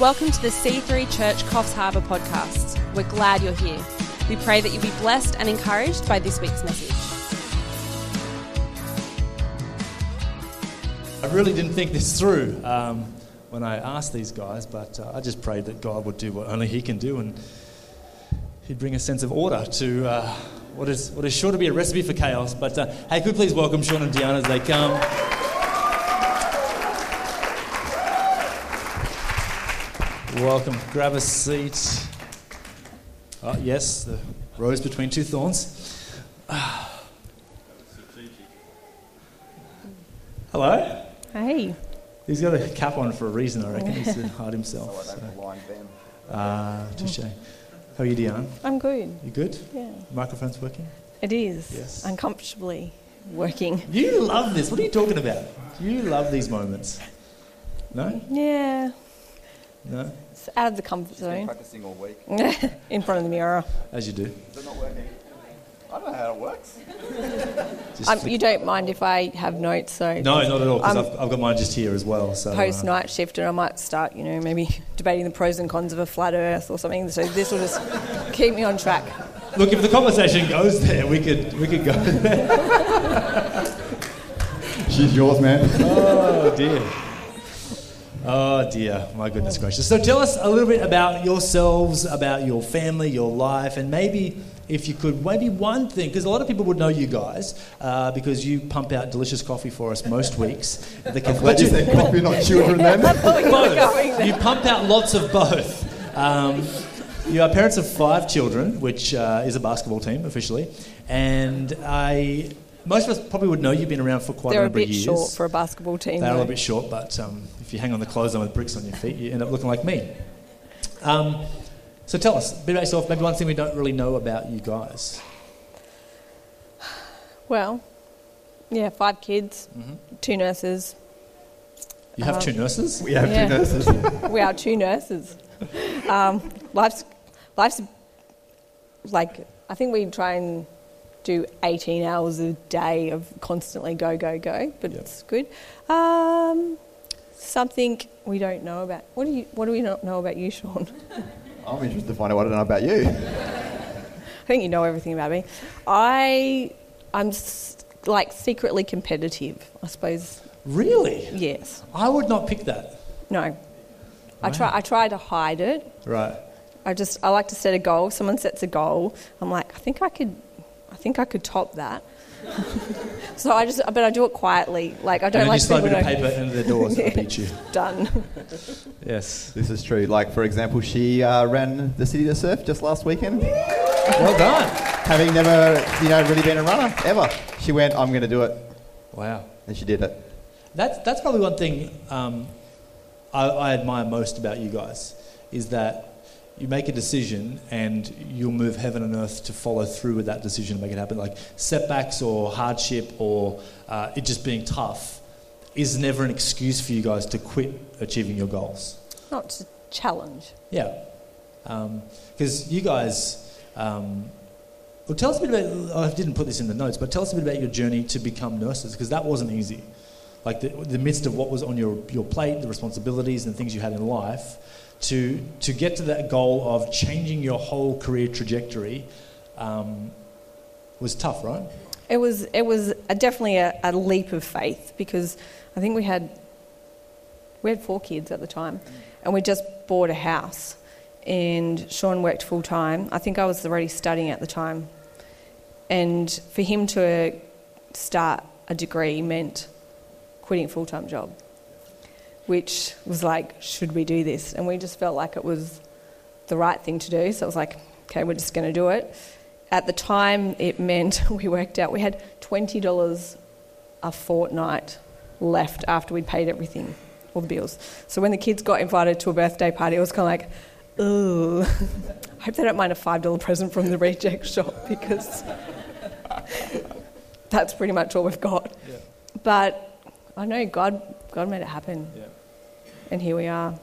Welcome to the C3 Church Coffs Harbour podcast. We're glad you're here. We pray that you'll be blessed and encouraged by this week's message. I really didn't think this through when I asked these guys, but I just prayed that God would do what only He can do, and He'd bring a sense of order to what is sure to be a recipe for chaos. But hey, could we please welcome Sean and Deanna as they come? Welcome. Grab a seat. Oh, yes, the rose between two thorns. Hello. Hey. He's got a cap on for a reason, I reckon. He's to hide himself. So I don't blind them. Touche. How are you, Deanna? I'm good. You good? Yeah. The microphone's working? It is. Yes. Uncomfortably working. You love this. What are you talking about? You love these moments. No? Yeah. No? It's out of the comfort zone. Been practicing all week. In front of the mirror. As you do. Is it not working? I don't know how it works. You don't mind if I have notes, so... No, not at all, because I've got mine just here as well. So post-night shift, and I might start, maybe debating the pros and cons of a flat earth or something, so this will just keep me on track. Look, if the conversation goes there, we could go there. She's yours, man. Oh, dear. My goodness gracious. So tell us a little bit about yourselves, about your family, your life, and maybe... If you could, maybe one thing, because a lot of people would know you guys because you pump out delicious coffee for us most weeks. Glad you said coffee, not children, then. Both. You pump out lots of both. You are parents of 5 children, which is a basketball team, officially. And most of us probably would know you've been around for quite a number of years. They're a bit short for a basketball team. They're a little bit short, but if you hang on the clothesline with bricks on your feet, you end up looking like me. So tell us a bit about yourself, maybe one thing we don't really know about you guys. Well, yeah, 5 kids, 2 nurses. You have 2 nurses? We have 2 nurses. We are 2 nurses. Life's like, I think we try and do 18 hours a day of constantly go, but it's good. Something we don't know about. What do we not know about you, Sean? I'm interested to find out what I don't know about you. I think you know everything about me. I'm secretly competitive, I suppose. Really? Yes. I would not pick that. No. Wow. I try to hide it. Right. I like to set a goal. If someone sets a goal, I'm like, I think I could top that. So but I do it quietly. Like I don't like to. And you slide a bit of paper into the doors. Yeah. I beat you. Done. Yes, this is true. Like for example, she ran the City to Surf just last weekend. Well done. Having never, really been a runner ever, she went, "I'm going to do it." Wow. And she did it. That's probably one thing I admire most about you guys is that. You make a decision and you'll move heaven and earth to follow through with that decision and make it happen. Like setbacks or hardship or it just being tough is never an excuse for you guys to quit achieving your goals. Not a challenge. Yeah. Because you guys... well, tell us a bit about... I didn't put this in the notes, but tell us a bit about your journey to become nurses because that wasn't easy. Like the midst of what was on your plate, the responsibilities and things you had in life... To get to that goal of changing your whole career trajectory was tough, right? It was definitely a leap of faith because I think we had 4 kids at the time and we just bought a house and Sean worked full time. I think I was already studying at the time, and for him to start a degree meant quitting a full-time job. Which was like, should we do this? And we just felt like it was the right thing to do. So I was like, okay, we're just going to do it. At the time, it meant we worked out. We had $20 a fortnight left after we'd paid everything, all the bills. So when the kids got invited to a birthday party, it was kind of like, ooh, I hope they don't mind a $5 present from the reject shop because that's pretty much all we've got. Yeah. But I know God made it happen. Yeah. And here we are,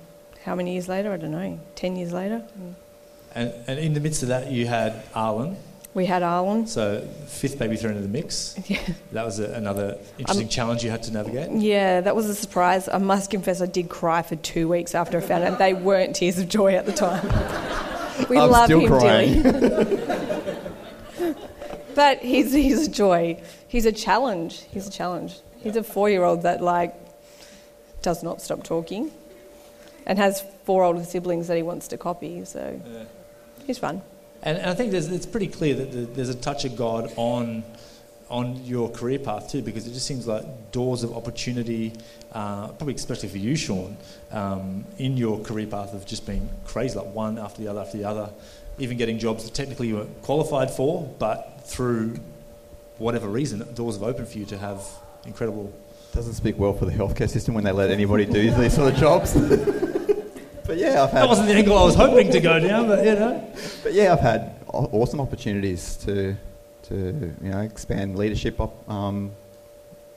how many years later? I don't know, 10 years later. And in the midst of that, you had Arlen. We had Arlen. So fifth baby thrown into the mix. Yeah. That was another interesting challenge you had to navigate. Yeah, that was a surprise. I must confess I did cry for 2 weeks after I found out. They weren't tears of joy at the time. We I'm love still him, crying. Dilly. But he's a joy. He's a challenge. He's a challenge. He's a 4-year-old that, like, does not stop talking and has 4 older siblings that he wants to copy. So he's fun. And I think it's pretty clear that there's a touch of God on your career path too, because it just seems like doors of opportunity, probably especially for you, Sean, in your career path have just been crazy, like one after the other after the other, even getting jobs that technically you weren't qualified for, but through whatever reason, doors have opened for you to have incredible... Doesn't speak well for the healthcare system when they let anybody do these sort of jobs. But yeah, I've had... That wasn't the angle I was hoping to go down, but you know. But yeah, I've had awesome opportunities to you know, expand leadership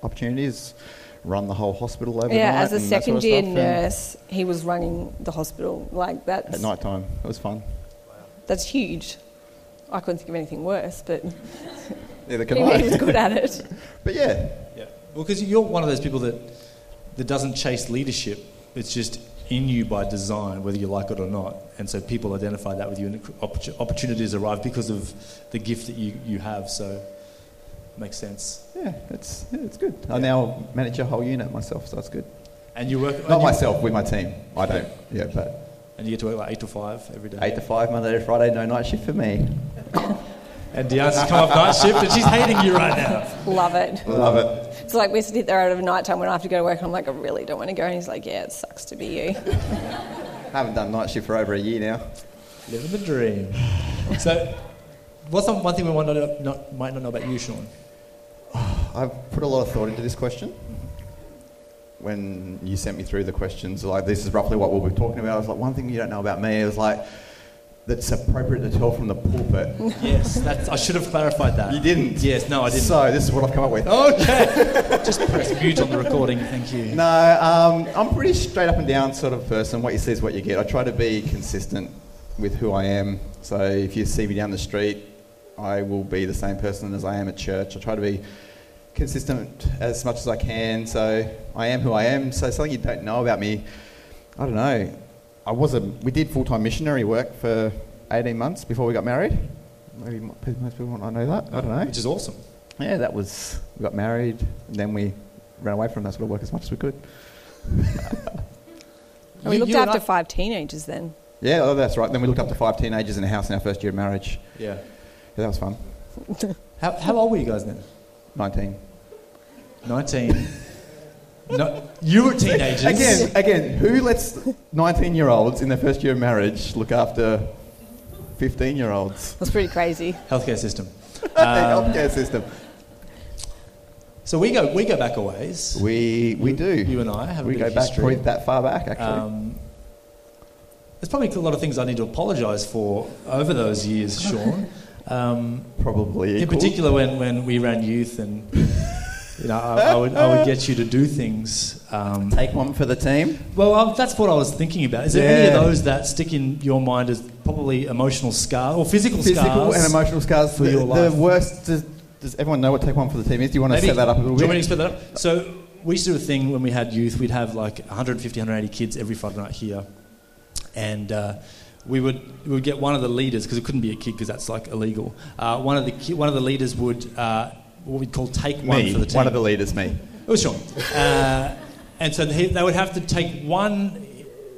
opportunities, run the whole hospital overnight. Yeah, as a second-year nurse, he was running the hospital like that. At night time, it was fun. That's huge. I couldn't think of anything worse, but neither could I. He was good at it. But yeah, yeah. Well, because you're one of those people that doesn't chase leadership. It's just in you by design, whether you like it or not. And so people identify that with you, and opportunities arrive because of the gift that you have. So it makes sense. Yeah, it's good. Yeah. I now manage a whole unit myself, so that's good. And you work... Not myself, with my team. I don't, yeah, but... And you get to work like 8 to 5 every day? 8 to 5, Monday to Friday, no night shift for me. And Deanna's come off night shift and she's hating you right now. Love it. Love it. It's like we sit there out of night time when I have to go to work and I'm like, I really don't want to go. And he's like, yeah, it sucks to be you. I haven't done night shift for over a year now. Living the dream. So what's one thing we might not know about you, Sean? I've put a lot of thought into this question. When you sent me through the questions, like, this is roughly what we'll be talking about. I was like, one thing you don't know about me is like... That's appropriate to tell from the pulpit. Yes, I should have clarified that. You didn't? Yes, no, I didn't. So this is what I've come up with. Okay. Just press mute on the recording, thank you. No, I'm pretty straight up and down sort of person. What you see is what you get. I try to be consistent with who I am. So if you see me down the street, I will be the same person as I am at church. I try to be consistent as much as I can. So I am who I am. So something you don't know about me, I don't know. We did full-time missionary work for 18 months before we got married. Maybe most people might not know that. I don't know. Which is awesome. Yeah, we got married, and then we ran away from that sort of work as much as we could. We looked after 5 teenagers then. Yeah, oh, that's right. Then we looked after 5 teenagers in a house in our first year of marriage. Yeah. Yeah, that was fun. How old were you guys then? 19. No, you were teenagers. Again, who lets 19-year-olds in their first year of marriage look after 15-year-olds? That's pretty crazy. Healthcare system. Healthcare system. So we go back a ways. We do. You and I have a bit of history. We go back that far back, actually. There's probably a lot of things I need to apologise for over those years, Sean. Probably. In particular, when we ran youth and... You know, I would get you to do things. Take one for the team? Well, that's what I was thinking about. Is there any of those that stick in your mind as probably emotional scars or physical scars? Physical and emotional scars for your life. The worst, does everyone know what take one for the team is? Do you want to set that up a little bit? Do you want me to set that up? So we used to do a thing when we had youth. We'd have like 150, 180 kids every Friday night here. And... We would get one of the leaders, because it couldn't be a kid because that's like illegal. One of the leaders would... what we'd call take one for the team. One of the leaders, me. It was Sean. And so they would have to take one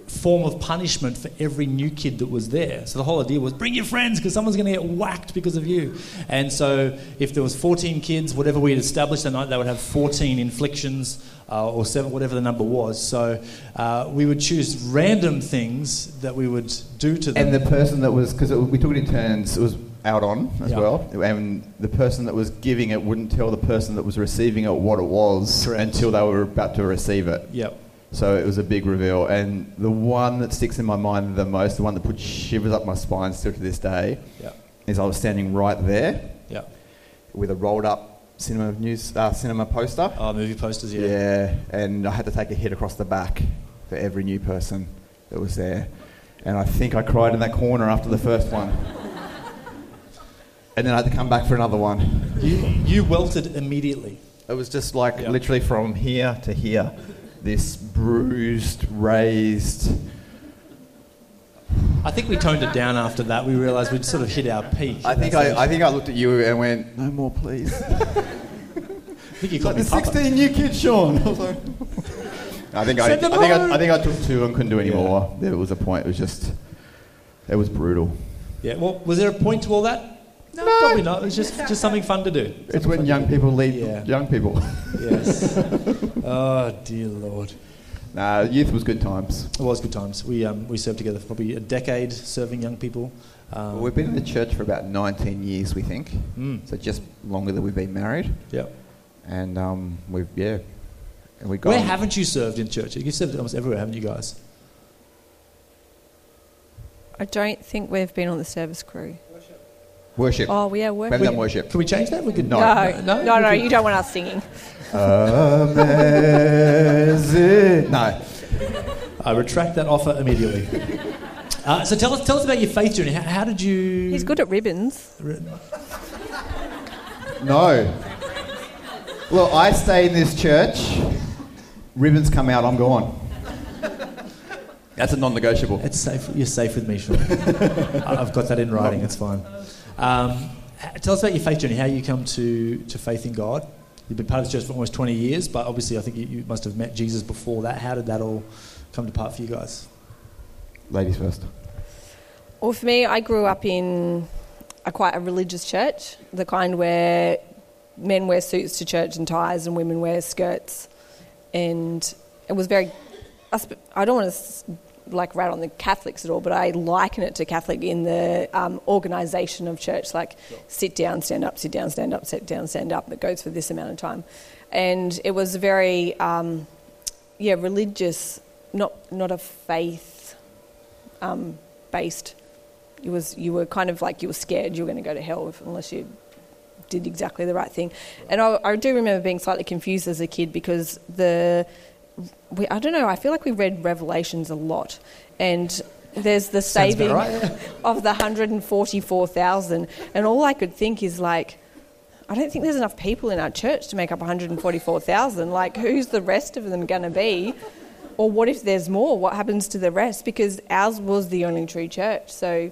form of punishment for every new kid that was there. So the whole idea was, bring your friends, because someone's going to get whacked because of you. And so if there was 14 kids, whatever we'd established that night, they would have 14 inflictions or 7, whatever the number was. So we would choose random things that we would do to them. And the person that was... Because we took it in turns. It was... out on as well, and the person that was giving it wouldn't tell the person that was receiving it what it was until they were about to receive it. Yep. So it was a big reveal, and the one that sticks in my mind the most, the one that put shivers up my spine still to this day, is I was standing right there with a rolled up cinema poster. Oh, movie posters, yeah. Yeah, and I had to take a hit across the back for every new person that was there, and I think I cried in that corner after the first one. And then I had to come back for another one. You welted immediately. It was just like literally from here to here. This bruised, raised... I think we toned it down after that. We realised we'd sort of hit our peak. I think I looked at you and went, no more, please. I think you got me the 16 new kid, Sean. I was like... I think I took two and couldn't do any more. There was a point. It was just... It was brutal. Yeah, well, was there a point to all that? No, probably not. It was just something fun to do. It's when young people lead young people. Yes. Oh, dear Lord. Nah, youth was good times. It was good times. We served together for probably a decade, serving young people. Well, we've been in the church for about 19 years, we think. Mm. So just longer than we've been married. Yeah. And we've, yeah. And we got Where haven't you served in church? You've served almost everywhere, haven't you guys? I don't think we've been on the service crew. Worship. Oh, yeah, worship. We haven't done worship. Can we change that? We could not. No, you don't want us singing. Amazing. No. I retract that offer immediately. So tell us about your faith journey. How did you... He's good at ribbons. No. Look, I stay in this church. Ribbons come out, I'm gone. That's a non-negotiable. It's safe. You're safe with me, Sean. I've got that in writing. It's fine. Tell us about your faith journey, how you come to faith in God. You've been part of the church for almost 20 years, but obviously I think you must have met Jesus before that. How did that all come to part for you guys? Ladies first. Well, for me, I grew up in quite a religious church, the kind where men wear suits to church and ties and women wear skirts. And it was very... I don't want to... like rat on the Catholics at all, but I liken it to Catholic in the organisation of church, like sit down, stand up, sit down, stand up, sit down, stand up, that goes for this amount of time. And it was very, religious, not a faith based. It was, you were kind of like, you were scared you were going to go to hell unless you did exactly the right thing. And I do remember being slightly confused as a kid because I don't know, I feel like we read Revelations a lot, and there's the saving of the 144,000, and all I could think is like, I don't think there's enough people in our church to make up 144,000, like who's the rest of them going to be? Or what if there's more? What happens to the rest? Because ours was the only true church, so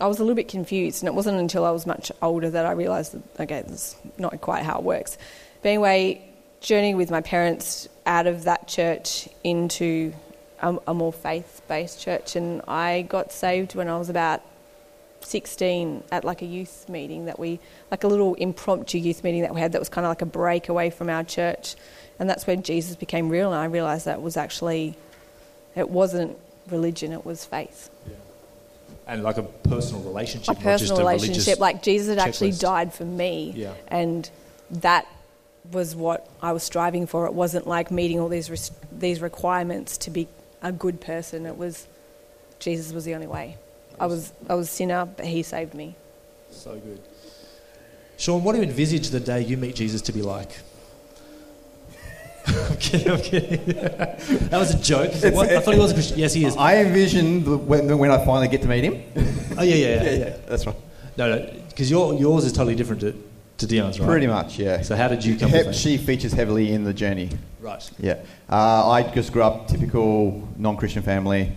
I was a little bit confused, and it wasn't until I was much older that I realised that, okay, that's not quite how it works. But anyway, journey with my parents out of that church into a more faith-based church, and I got saved when I was about 16 at like a youth meeting a little impromptu youth meeting that we had that was kind of like a break away from our church, and that's when Jesus became real, and I realised that was actually, it wasn't religion, it was faith. Yeah. And like a personal relationship, like Jesus had actually died for me, and that was what I was striving for. It wasn't like meeting all these requirements to be a good person. It was Jesus was the only way. I was a sinner, but he saved me. So good. Sean, what do you envisage the day you meet Jesus to be like? I'm kidding. That was a joke. I thought he was a Christian. Yes, he is. I envision when I finally get to meet him. Oh, yeah. That's right. No, because yours is totally different to Deanna's, right? Pretty much, yeah. So how did you come to faith? She features heavily in the journey. Right. Yeah. I just grew up typical non-Christian family,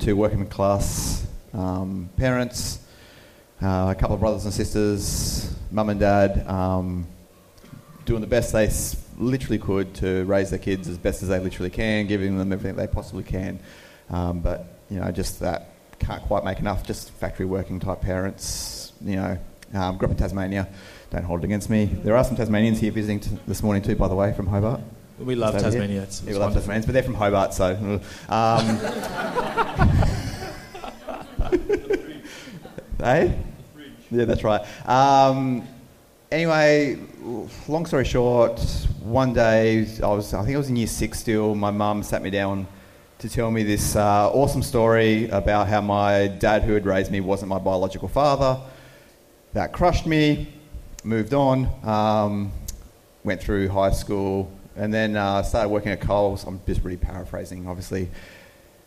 two working class parents, a couple of brothers and sisters, mum and dad, doing the best they literally could to raise their kids as best as they literally can, giving them everything they possibly can. But, you know, just that can't quite make enough, just factory working type parents, you know. Grew up in Tasmania. Don't hold it against me. There are some Tasmanians here visiting this morning too, by the way, from Hobart. We love Tasmania. We love Tasmanians, but they're from Hobart, so... Hey? Yeah, that's right. Anyway, long story short, one day, I think I was in year 6 still, my mum sat me down to tell me this awesome story about how my dad, who had raised me, wasn't my biological father. That crushed me. Moved on, went through high school, and then started working at Coles. I'm just really paraphrasing, obviously.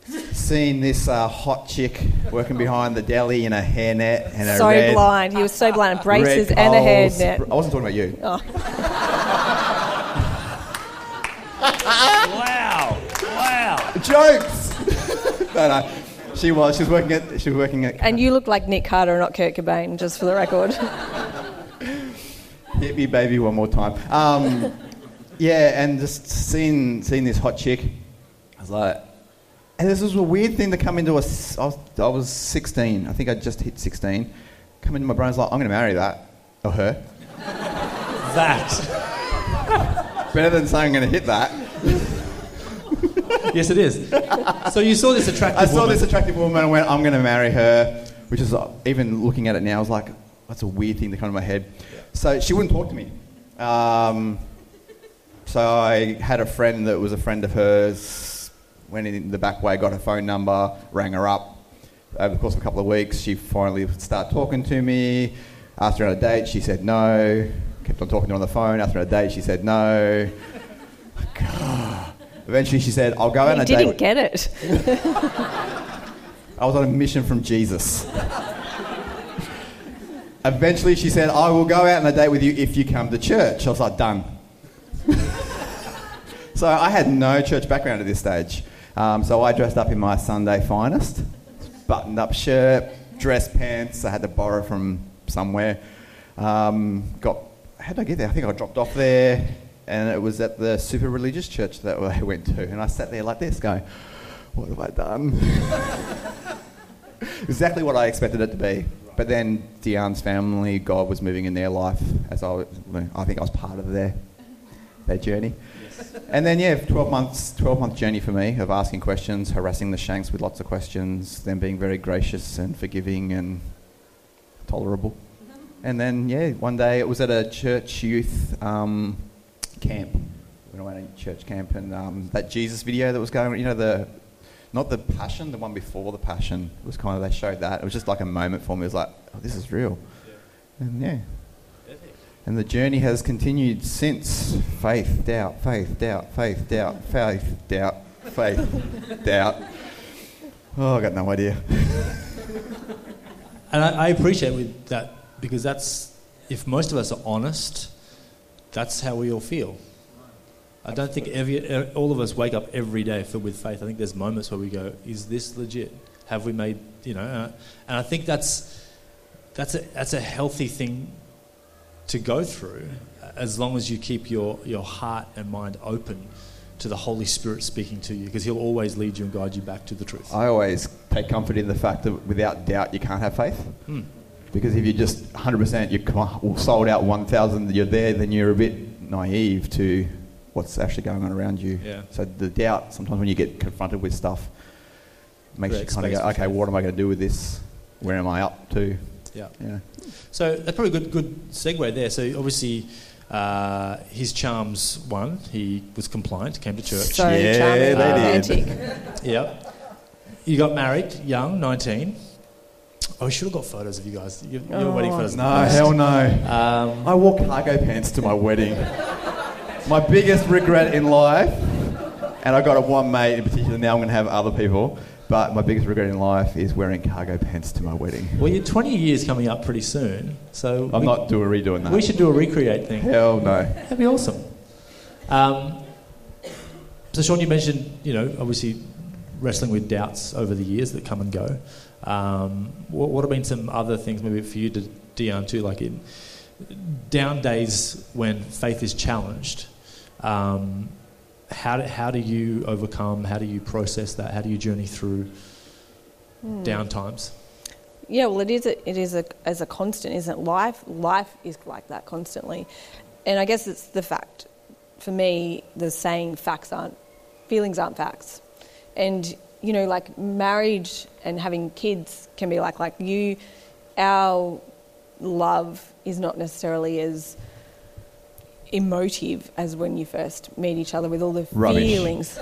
seen this hot chick working behind the deli in a hairnet and a so red... So blind. He was so blind. Braces and a hairnet. I wasn't talking about you. Oh. Wow. Jokes. No. She was working at... And you look like Nick Carter, not Kurt Cobain, just for the record. Hit me, baby, one more time. Yeah, and just seeing this hot chick, I was like... And this was a weird thing to come into a... I was 16. I think I just hit 16. Come into my brain's like, I'm going to marry that. Or her. That. Better than saying I'm going to hit that. Yes, it is. So you saw this attractive woman. I saw this attractive woman and went, I'm going to marry her. Which is, even looking at it now, I was like, that's a weird thing to come to my head. So she wouldn't talk to me. So I had a friend that was a friend of hers... Went in the back way, got her phone number, rang her up. Over the course of a couple of weeks, she finally started talking to me. Asked her on a date, she said no. Kept on talking to her on the phone. Asked her on a date, she said no. God. Eventually she said, I'll go on a date. You didn't get it. I was on a mission from Jesus. Eventually she said, I will go out on a date with you if you come to church. I was like, done. So I had no church background at this stage. So I dressed up in my Sunday finest, buttoned-up shirt, dress pants. I had to borrow from somewhere. How did I get there? I think I dropped off there, and it was at the super religious church that I went to. And I sat there like this, going, "What have I done?" Exactly what I expected it to be. But then Deanna's family, God was moving in their life I think I was part of their journey. And then, 12-month journey for me of asking questions, harassing the Shanks with lots of questions, then being very gracious and forgiving and tolerable. And then, one day it was at a church youth camp. We went to church camp and that Jesus video that was going on, not the Passion, the one before the Passion. It was kind of, they showed that. It was just like a moment for me. It was like, oh, this is real. Yeah. And And the journey has continued since. Faith, doubt, faith, doubt, faith, doubt, faith, doubt, faith, doubt. Oh, I got no idea. And I appreciate with that, because that's, if most of us are honest, that's how we all feel. I don't think all of us wake up every day filled with faith. I think there's moments where we go, is this legit? Have we made, and I think that's a healthy thing to go through, as long as you keep your heart and mind open to the Holy Spirit speaking to you, because he'll always lead you and guide you back to the truth. I always take comfort in the fact that without doubt you can't have faith, because if you're just 100%, you're sold out 1,000, you're there, then you're a bit naive to what's actually going on around you. Yeah. So the doubt, sometimes when you get confronted with stuff, makes you kind of go, okay, what am I going to do with this? Where am I up to? Yeah. So that's probably a good segue there. So obviously, his charms won. He was compliant, came to church. So charming, romantic. Yeah. You got married, young, 19. Oh, I should have got photos of you guys. You were waiting for us. No, hell no. I wore cargo pants to my wedding. My biggest regret in life, and I got one mate in particular. Now I'm going to have other people. But my biggest regret in life is wearing cargo pants to my wedding. Well, you're 20 years coming up pretty soon, so... I'm not redoing that. We should do a recreate thing. Hell no. That'd be awesome. So, Sean, you mentioned, obviously wrestling with doubts over the years that come and go. What have been some other things, maybe for you, Deanna, too, like in down days when faith is challenged... How do you overcome? How do you process that? How do you journey through down times? Yeah, well, it is as a constant, isn't it? Life is like that constantly, and I guess it's the fact. For me, the saying feelings aren't facts, and like marriage and having kids can be like you. Our love is not necessarily as emotive as when you first meet each other, with all the feelings.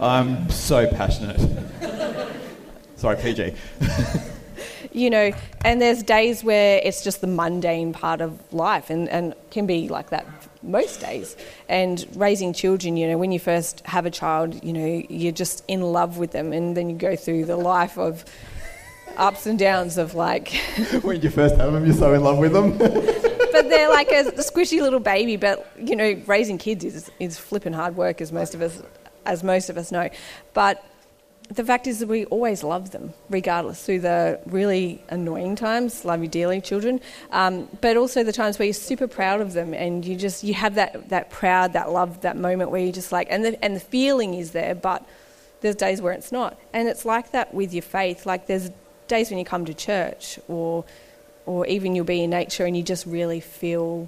I'm so passionate. Sorry, PG. And there's days where it's just the mundane part of life and can be like that most days. And raising children, you know, when you first have a child, you know, you're just in love with them, and then you go through the life of ups and downs of like... When you first have them, you're so in love with them. But they're like a squishy little baby, but, you know, raising kids is flipping hard work, as most of us know. But the fact is that we always love them, regardless, through the really annoying times, love you dearly, children, but also the times where you're super proud of them, and you have that proud, that love, that moment where you're just like, and the feeling is there, but there's days where it's not. And it's like that with your faith. Like, there's days when you come to church, or even you'll be in nature and you just really feel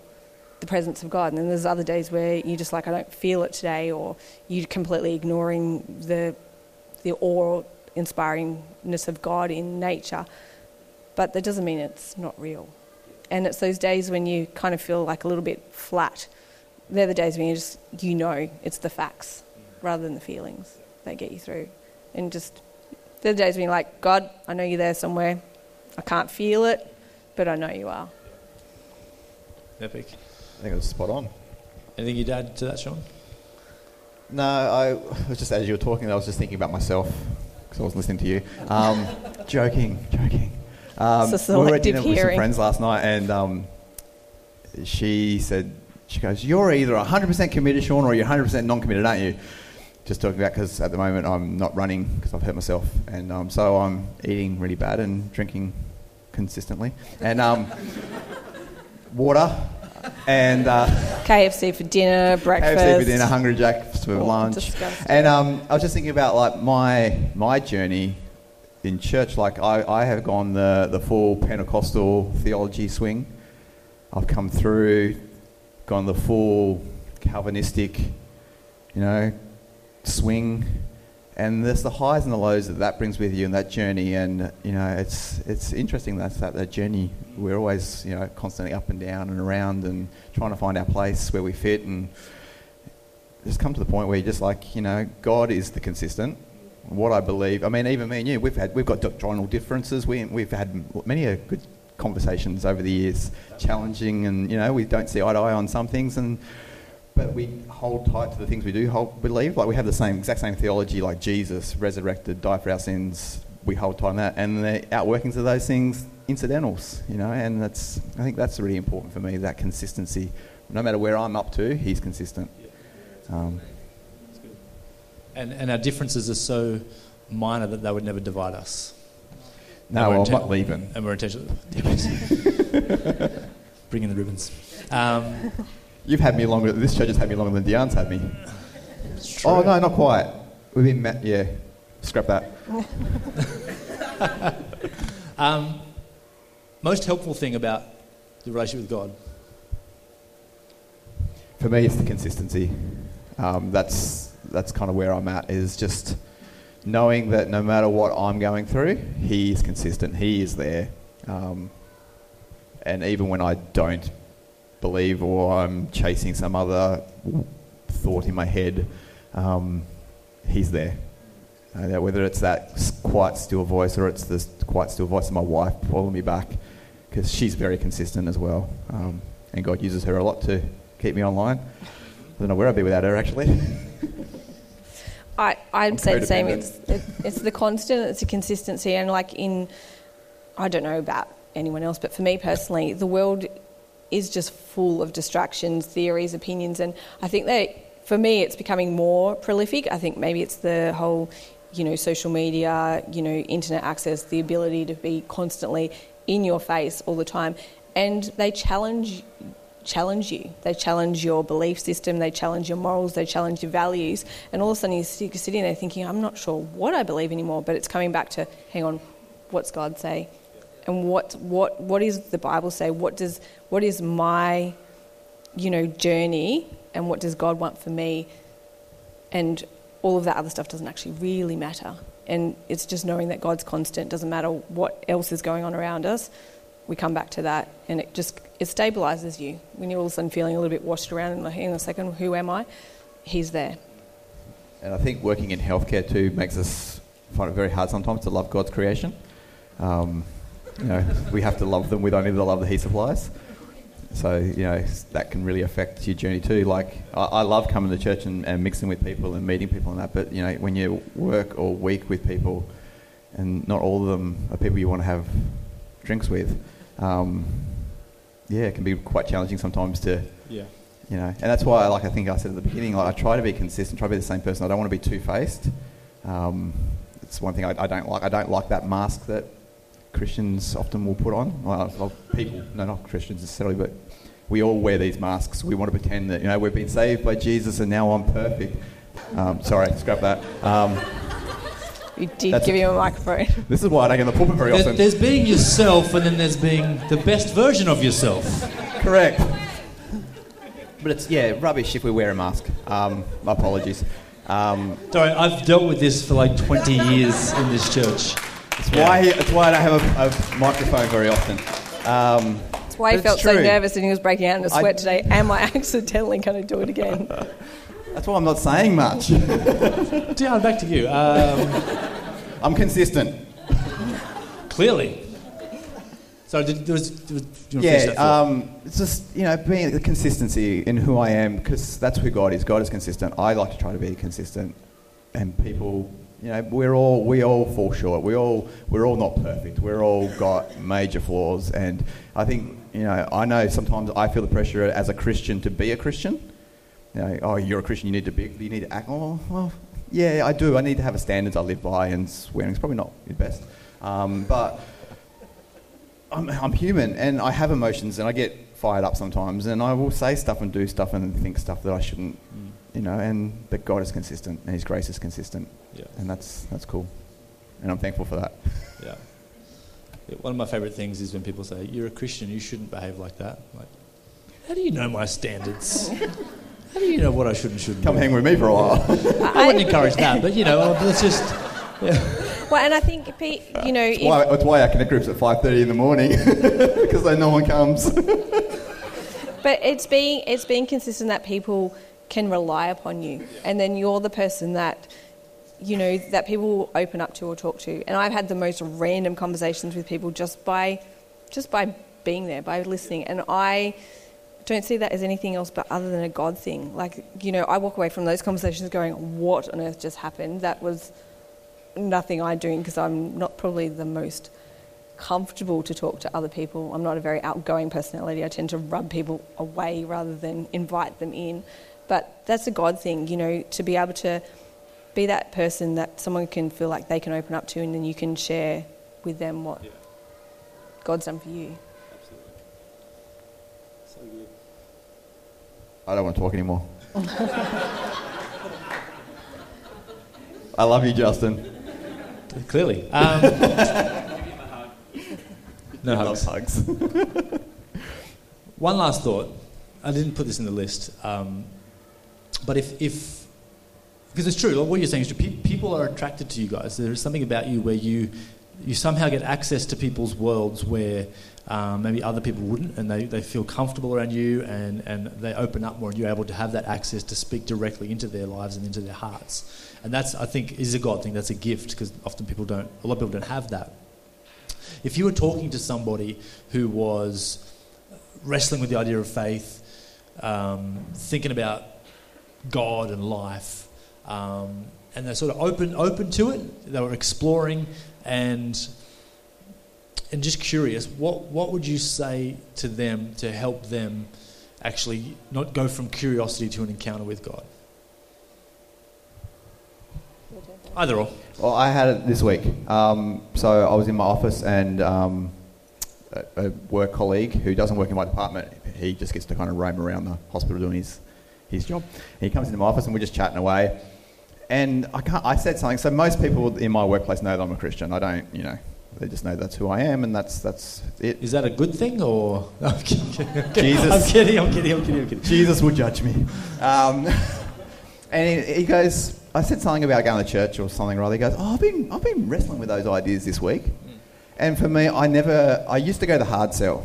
the presence of God. And then there's other days where you're just like, I don't feel it today, or you're completely ignoring the awe-inspiringness of God in nature. But that doesn't mean it's not real. And it's those days when you kind of feel like a little bit flat. They're the days when you just, you know, it's the facts rather than the feelings that get you through. And just, they're the days when you're like, God, I know you're there somewhere. I can't feel it, but I know you are. Epic. I think it was spot on. Anything you'd add to that, Sean? No, I was just, as you were talking, I was just thinking about myself, because I was listening to you. Joking. We were at dinner with some friends last night, and she goes, you're either 100% committed, Sean, or you're 100% non-committed, aren't you? Just talking about, because at the moment I'm not running, because I've hurt myself, and so I'm eating really bad and drinking consistently, and water, and KFC for dinner, breakfast. KFC for dinner, Hungry Jack for lunch. Disgusting. And I was just thinking about like my journey in church. Like I have gone the full Pentecostal theology swing. I've come through, gone the full Calvinistic, you know, swing. And there's the highs and the lows that brings with you in that journey. And, you know, it's interesting that journey. We're always, you know, constantly up and down and around and trying to find our place where we fit. And just come to the point where you're just like, you know, God is the consistent. What I believe, I mean, even me and you, we've got doctrinal differences. We've had many good conversations over the years, challenging, and, you know, we don't see eye to eye on some things. And... but we hold tight to the things we do believe. Like, we have the exact same theology, like Jesus resurrected, died for our sins. We hold tight on that, and the outworkings of those things, incidentals, you know. And I think that's really important for me, that consistency. No matter where I'm up to, He's consistent. That's good. And our differences are so minor that they would never divide us. No, well, I'm not leaving. And we're intentional. Bring in the ribbons. You've had me longer. This church has had me longer than Deanna's had me. Oh no, not quite. We've been yeah. Scrap that. Most helpful thing about the relationship with God? For me, it's the consistency. That's kind of where I'm at. Is just knowing that no matter what I'm going through, He is consistent. He is there, and even when I don't believe, or I'm chasing some other thought in my head, He's there. Whether it's that quiet still voice, or it's this quiet still voice of my wife calling me back, because she's very consistent as well, and God uses her a lot to keep me online. I don't know where I'd be without her, actually. I'm say the same. It's the constant, it's the consistency, and like in, I don't know about anyone else, but for me personally, the world is just full of distractions, theories, opinions, and I think that for me it's becoming more prolific. I think maybe it's the whole, you know, social media, you know, internet access, the ability to be constantly in your face all the time, and they challenge you. They challenge your belief system, they challenge your morals, they challenge your values, and all of a sudden you're sitting there thinking, I'm not sure what I believe anymore, but it's coming back to, hang on, what's God say? And what does the Bible say? What is my, you know, journey, and what does God want for me? And all of that other stuff doesn't actually really matter. And it's just knowing that God's constant. Doesn't matter what else is going on around us. We come back to that, and it stabilizes you when you're all of a sudden feeling a little bit washed around and like, hang on a second, who am I? He's there. And I think working in healthcare too makes us find it very hard sometimes to love God's creation. You know, we have to love them with only the love that He supplies. So, you know, that can really affect your journey too. Like, I love coming to church and mixing with people and meeting people and that, but, you know, when you work all week with people and not all of them are people you want to have drinks with, yeah, it can be quite challenging sometimes to, yeah, you know. And that's why, like I think I said at the beginning, like, I try to be consistent, try to be the same person. I don't want to be two-faced. It's one thing I don't like. I don't like that mask that Christians often will put on. Well, people, no, not Christians necessarily, but we all wear these masks. We want to pretend that, you know, we've been saved by Jesus and now I'm perfect. Sorry, scrap that. You did give him a microphone. This is why I don't get in the pulpit very often. There's being yourself and then there's being the best version of yourself. Correct. But it's, yeah, rubbish if we wear a mask. My apologies. Sorry, I've dealt with this for like 20 years in this church. It's why I don't have a microphone very often. It's why he felt so nervous and he was breaking out in a sweat today. Am I accidentally going to do it again? That's why I'm not saying much. Deanna, back to you. I'm consistent. Clearly. So it's just, you know, being the consistency in who I am, because that's who God is. God is consistent. I like to try to be consistent, and people. You know, we all fall short. We're all not perfect. We're all got major flaws, and I think, you know, I know sometimes I feel the pressure as a Christian to be a Christian. You know, oh, you're a Christian. You need to act. Oh, well, yeah, I do. I need to have a standards I live by, and swearing's probably not your best. But I'm human, and I have emotions, and I get fired up sometimes, and I will say stuff and do stuff and think stuff that I shouldn't. You know, but God is consistent, and His grace is consistent, yeah. And that's cool, and I'm thankful for that. Yeah. One of my favourite things is when people say, "You're a Christian, you shouldn't behave like that." I'm like, how do you know my standards? How do you know what I should and shouldn't? Come do? Hang with me for a while. I wouldn't encourage that, but you know, let's just. Yeah. Well, and I think Pete, you know, that's why I connect groups at 5:30 in the morning because then no one comes. But it's being consistent that people can rely upon you, and then you're the person that, you know, that people will open up to or talk to. And I've had the most random conversations with people just by being there, by listening. And I don't see that as anything else but other than a God thing. Like, you know, I walk away from those conversations going, what on earth just happened? That was nothing I'm doing, because I'm not probably the most comfortable to talk to other people. I'm not a very outgoing personality. I tend to rub people away rather than invite them in. But that's a God thing, you know, to be able to be that person that someone can feel like they can open up to, and then you can share with them what God's done for you. Absolutely. So good. I don't want to talk anymore. I love you, Justin. Clearly. No hugs. I love hugs. One last thought. I didn't put this in the list. But if because it's true, like what you're saying is true. People are attracted to you guys. There's something about you where you somehow get access to people's worlds where maybe other people wouldn't, and they feel comfortable around you, and they open up more, and you're able to have that access to speak directly into their lives and into their hearts. And that's, I think, is a God thing. That's a gift, because often a lot of people don't have that. If you were talking to somebody who was wrestling with the idea of faith, thinking about God and life, and they're sort of open to it. They were exploring and just curious. What would you say to them to help them actually not go from curiosity to an encounter with God? Either or. Well, I had it this week. So I was in my office, and a work colleague who doesn't work in my department, he just gets to kind of roam around the hospital doing his job. He comes into my office and we're just chatting away. And I said something. So most people in my workplace know that I'm a Christian. I don't, you know, they just know that's who I am, and that's it. Is that a good thing or? I'm kidding. Jesus. I'm kidding. Jesus will judge me. And he goes, I said something about going to church or something or other. He goes, oh, I've been wrestling with those ideas this week. And for me, I used to go the hard sell.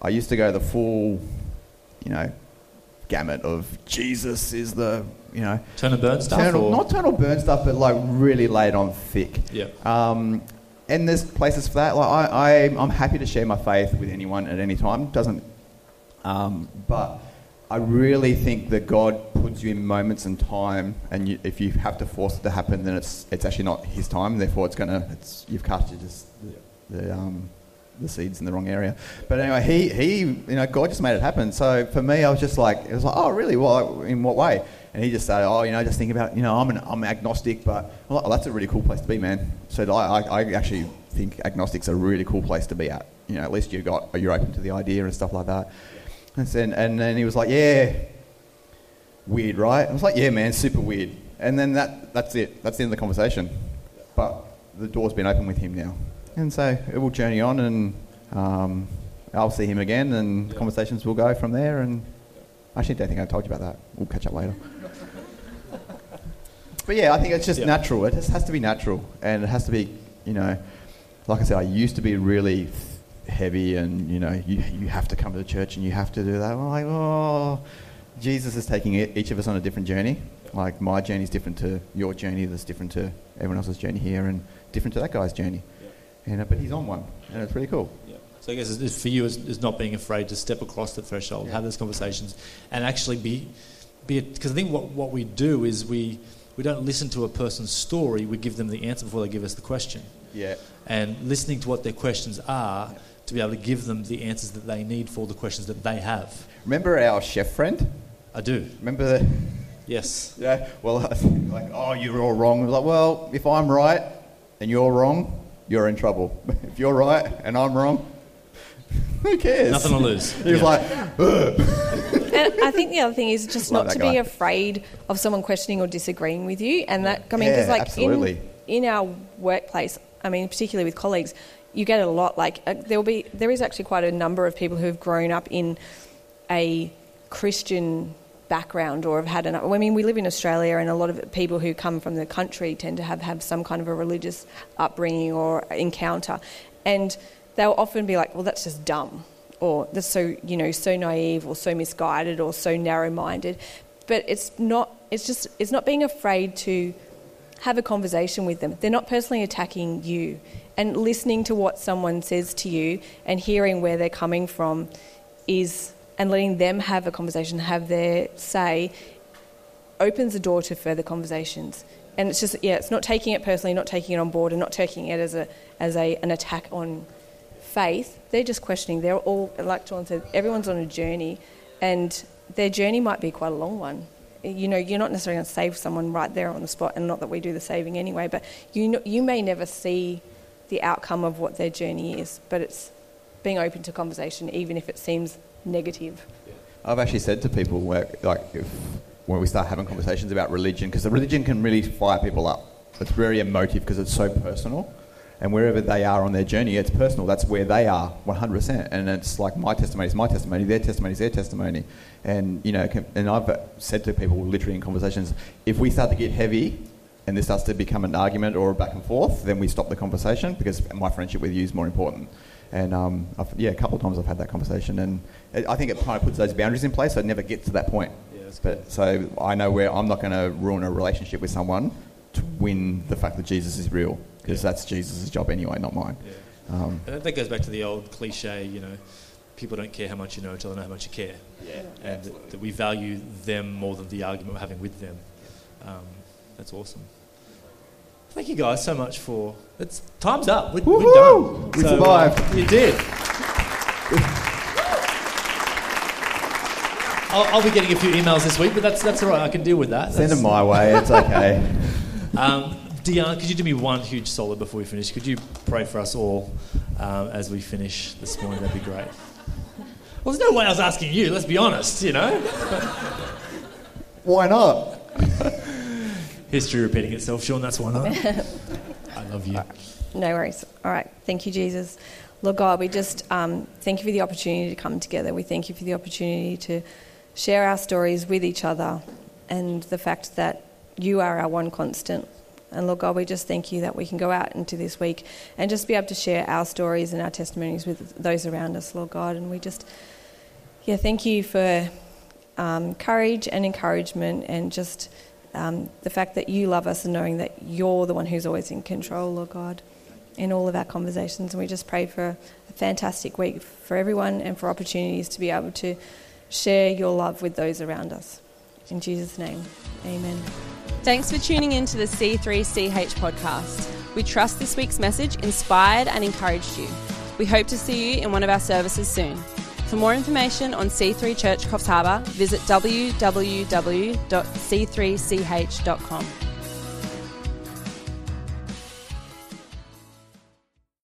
I used to go the full, you know, gamut of Jesus is the, you know, not turn or burn stuff, but like really laid on thick. Yeah. And there's places for that. Like I'm happy to share my faith with anyone at any time. Doesn't But I really think that God puts you in moments in time, and you, if you have to force it to happen, then it's actually not His time. Therefore, you've casted the seeds in the wrong area. But anyway, God just made it happen. So for me, I was just like, it was like, oh really? Well, in what way? And he just said, just think about, I'm agnostic, but that's a really cool place to be, man. So I actually think agnostic's a really cool place to be at. At least you're open to the idea and stuff like that. And then he was like, yeah, weird, right? I was like, yeah, man, super weird. And then that's it. That's the end of the conversation. But the door's been open with him now. And so it will journey on, and I'll see him again, and the conversations will go from there. And I actually don't think I told you about that. We'll catch up later. But yeah, I think it's just natural. It just has to be natural, and it has to be, like I said, I used to be really heavy, and you have to come to the church and you have to do that. I'm like, Jesus is taking each of us on a different journey. Like my journey is different to your journey, that's different to everyone else's journey here, and different to that guy's journey. Yeah. But he's on one, and it's pretty cool. Yeah. So I guess it's for you is not being afraid to step across the threshold, have those conversations, and actually be because I think what we do is we don't listen to a person's story. We give them the answer before they give us the question. Yeah. And listening to what their questions are to be able to give them the answers that they need for the questions that they have. Remember our chef friend? I do. Remember the? Yes. Yeah. Well, I think like, you're all wrong. I was like, well, if I'm right and you're wrong, you're in trouble. If you're right and I'm wrong, who cares? Nothing to lose. He was like, ugh. And I think the other thing is just not to be afraid of someone questioning or disagreeing with you. And that, I mean, because absolutely. In our workplace, I mean, particularly with colleagues, you get a lot. Like there is actually quite a number of people who have grown up in a Christian background or have had an. I mean, we live in Australia, and a lot of people who come from the country tend to have some kind of a religious upbringing or encounter, and they'll often be like, well, that's just dumb, or that's so, so naive or so misguided or so narrow-minded. But it's not being afraid to have a conversation with them. They're not personally attacking you. And listening to what someone says to you and hearing where they're coming from and letting them have a conversation, have their say, opens the door to further conversations. And it's just, it's not taking it personally, not taking it on board, and not taking it as an attack on faith. They're just questioning. They're all, like John said, everyone's on a journey, and their journey might be quite a long one. You're not necessarily going to save someone right there on the spot, and not that we do the saving anyway, but you may never see the outcome of what their journey is, but it's being open to conversation, even if it seems negative. I've actually said to people, when we start having conversations about religion, because the religion can really fire people up. It's very emotive because it's so personal, and wherever they are on their journey, it's personal. That's where they are, 100%. And it's like my testimony is my testimony, their testimony is their testimony. And, and I've said to people literally in conversations, if we start to get heavy and this starts to become an argument or a back and forth, then we stop the conversation, because my friendship with you is more important. And a couple of times I've had that conversation, and I think it kind of puts those boundaries in place so it never gets to that point. But so I know where I'm not going to ruin a relationship with someone to win the fact that Jesus is real, because that's Jesus' job anyway, not mine. Yeah. That goes back to the old cliche, people don't care how much you know until they know how much you care. Yeah, and that we value them more than the argument we're having with them. That's awesome. Thank you guys so much for... It's time's up. We're done. We survived. You did. I'll be getting a few emails this week, but that's all right. I can deal with that. Send them my way. It's okay. Deanna, could you do me one huge solid before we finish? Could you pray for us all as we finish this morning? That'd be great. Well, there's no way I was asking you. Let's be honest, Why not? History repeating itself. Sean, that's why not. I love you. No worries. All right. Thank you, Jesus. Lord God, we just thank you for the opportunity to come together. We thank you for the opportunity to share our stories with each other, and the fact that you are our one constant. And Lord God, we just thank you that we can go out into this week and just be able to share our stories and our testimonies with those around us, Lord God. And we just thank you for courage and encouragement, and just the fact that you love us and knowing that you're the one who's always in control, Lord God. in all of our conversations, and we just pray for a fantastic week for everyone and for opportunities to be able to share your love with those around us. In Jesus' name, amen. Thanks for tuning in to the C3CH podcast. We trust this week's message inspired and encouraged you. We hope to see you in one of our services soon. For more information on C3 Church Coffs Harbour, visit www.c3ch.com.